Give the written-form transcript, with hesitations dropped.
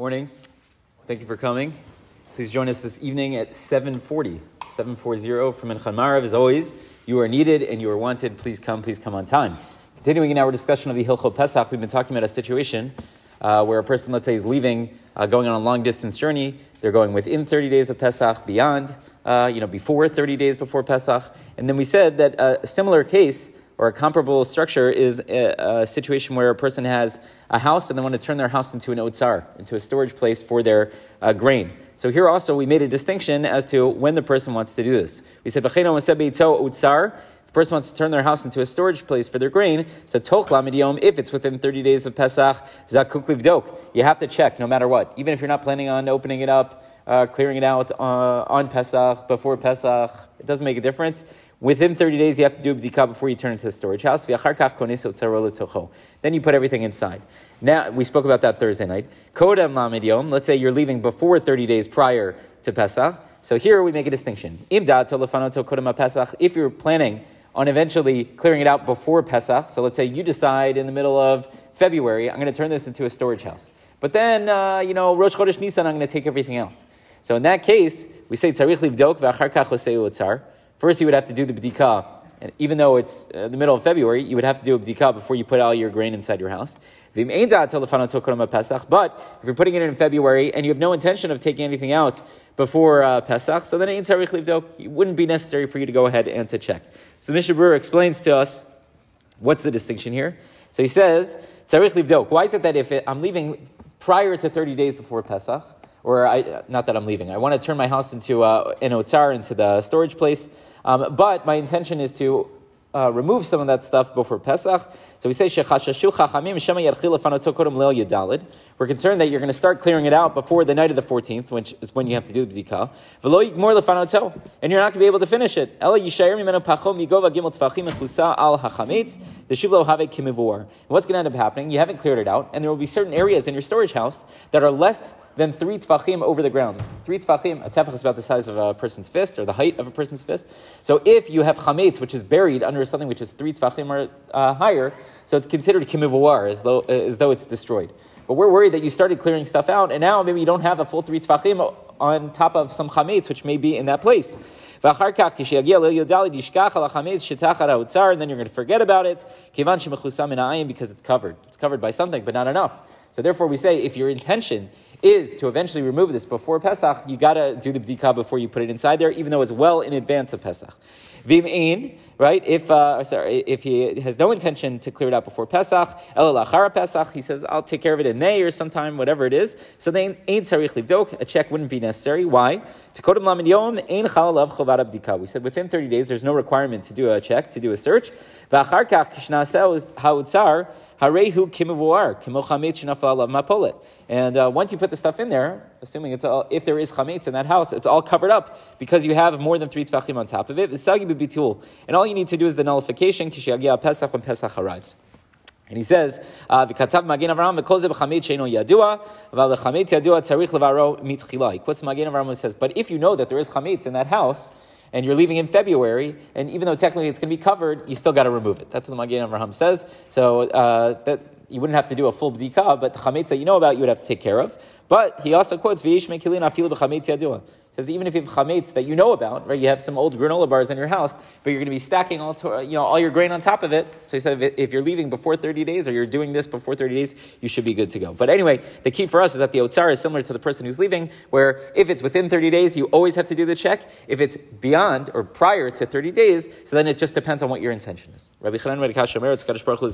Morning. Thank you for coming. Please join us this evening at 7:40 from Ayn Kahn Ma'arev. As always, you are needed and you are wanted. Please come on time. Continuing in our discussion of the Hilchot Pesach, we've been talking about a situation where a person, let's say, is leaving, going on a long-distance journey. They're going within 30 days of Pesach, beyond, before 30 days before Pesach. And then we said that a similar case or a comparable structure is a situation where a person has a house and they want to turn their house into an otsar, into a storage place for their grain. So here also we made a distinction as to when the person wants to do this. We said, if a person wants to turn their house into a storage place for their grain, so toch lamidiom, if it's within 30 days of Pesach, zakuk li-vdok, you have to check no matter what. Even if you're not planning on opening it up, clearing it out on Pesach, before Pesach, it doesn't make a difference. Within 30 days, you have to do a bzikah before you turn into the storage house. Then you put everything inside. Now, we spoke about that Thursday night. Kodem lamidiom, let's say you're leaving before 30 days prior to Pesach. So here we make a distinction. If you're planning on eventually clearing it out before Pesach, so let's say you decide in the middle of February, I'm going to turn this into a storage house. But then, Rosh Chodesh Nisan, I'm going to take everything out. So in that case, we say tzarich livdok v'achar kach osei otsar. First, you would have to do the bedikah, and even though it's the middle of February, you would have to do a bedikah before you put all your grain inside your house. But if you're putting it in February and you have no intention of taking anything out before Pesach, so then ein tzarich livdok, it wouldn't be necessary for you to go ahead and to check. So the Mishnah Berurah explains to us what's the distinction here. So he says, tzarich livdok. Why is it that if I'm leaving prior to 30 days before Pesach, I want to turn my house into an otsar, into the storage place. But my intention is to remove some of that stuff before Pesach. So we say, we're concerned that you're going to start clearing it out before the night of the 14th, which is when you have to do the bzikah. And you're not going to be able to finish it. And what's going to end up happening? You haven't cleared it out, and there will be certain areas in your storage house that are less than 3 tefachim over the ground. 3 tefachim, a tefach is about the size of a person's fist, or the height of a person's fist. So if you have chametz, which is buried under something which is 3 tefachim or higher, so it's considered k'mevoar, as though it's destroyed. But we're worried that you started clearing stuff out, and now maybe you don't have a full 3 tefachim on top of some chametz, which may be in that place. And then you're going to forget about it, K'ivan shemechusa min ha'ayin, because it's covered. It's covered by something, but not enough. So therefore we say, if your intention is to eventually remove this before Pesach, you got to do the bzikah before you put it inside there, even though it's well in advance of Pesach. Vim ein, right? If he has no intention to clear it out before Pesach, el lachara Pesach, he says, I'll take care of it in May or sometime, whatever it is. So then ein tzarich livdok, a check wouldn't be necessary. Why? To kodem lamidiom ein chalav chovad bdikah. We said within 30 days, there's no requirement to do a check, to do a search. V'achar kach kishnasel hautzar harehu k'mevoar k'mo chametz shenafal alav mapolet. And once you put the stuff in there, assuming it's all, if there is chametz in that house, it's all covered up because you have more than 3 tefachim on top of it. The sagi bibitul, and all you need to do is the nullification kishiyagia pesach when Pesach arrives. And he says, "Katav magen avraham v'kozeh b'chametz sheino yadua, aval chametz yadua tzarich levaro mitchila." He quotes Magen Avraham and says, "But if you know that there is chametz in that house, and you're leaving in February, and even though technically it's going to be covered, you still got to remove it." That's what the Magen Avraham says. So that you wouldn't have to do a full bdikah, but the chametz that you know about, you would have to take care of. But he also quotes, "V'yesh mekilin afilu b'chametz yadua." Says even if you have chametz that you know about, right? You have some old granola bars in your house, but you're going to be stacking all your grain on top of it. So he said, if you're leaving before 30 days, or you're doing this before 30 days, you should be good to go. But anyway, the key for us is that the otsar is similar to the person who's leaving, where if it's within 30 days, you always have to do the check. If it's beyond or prior to 30 days, so then it just depends on what your intention is. Rabbi Hanan Marikash Shomer, it's Kaddish Baruch Hu.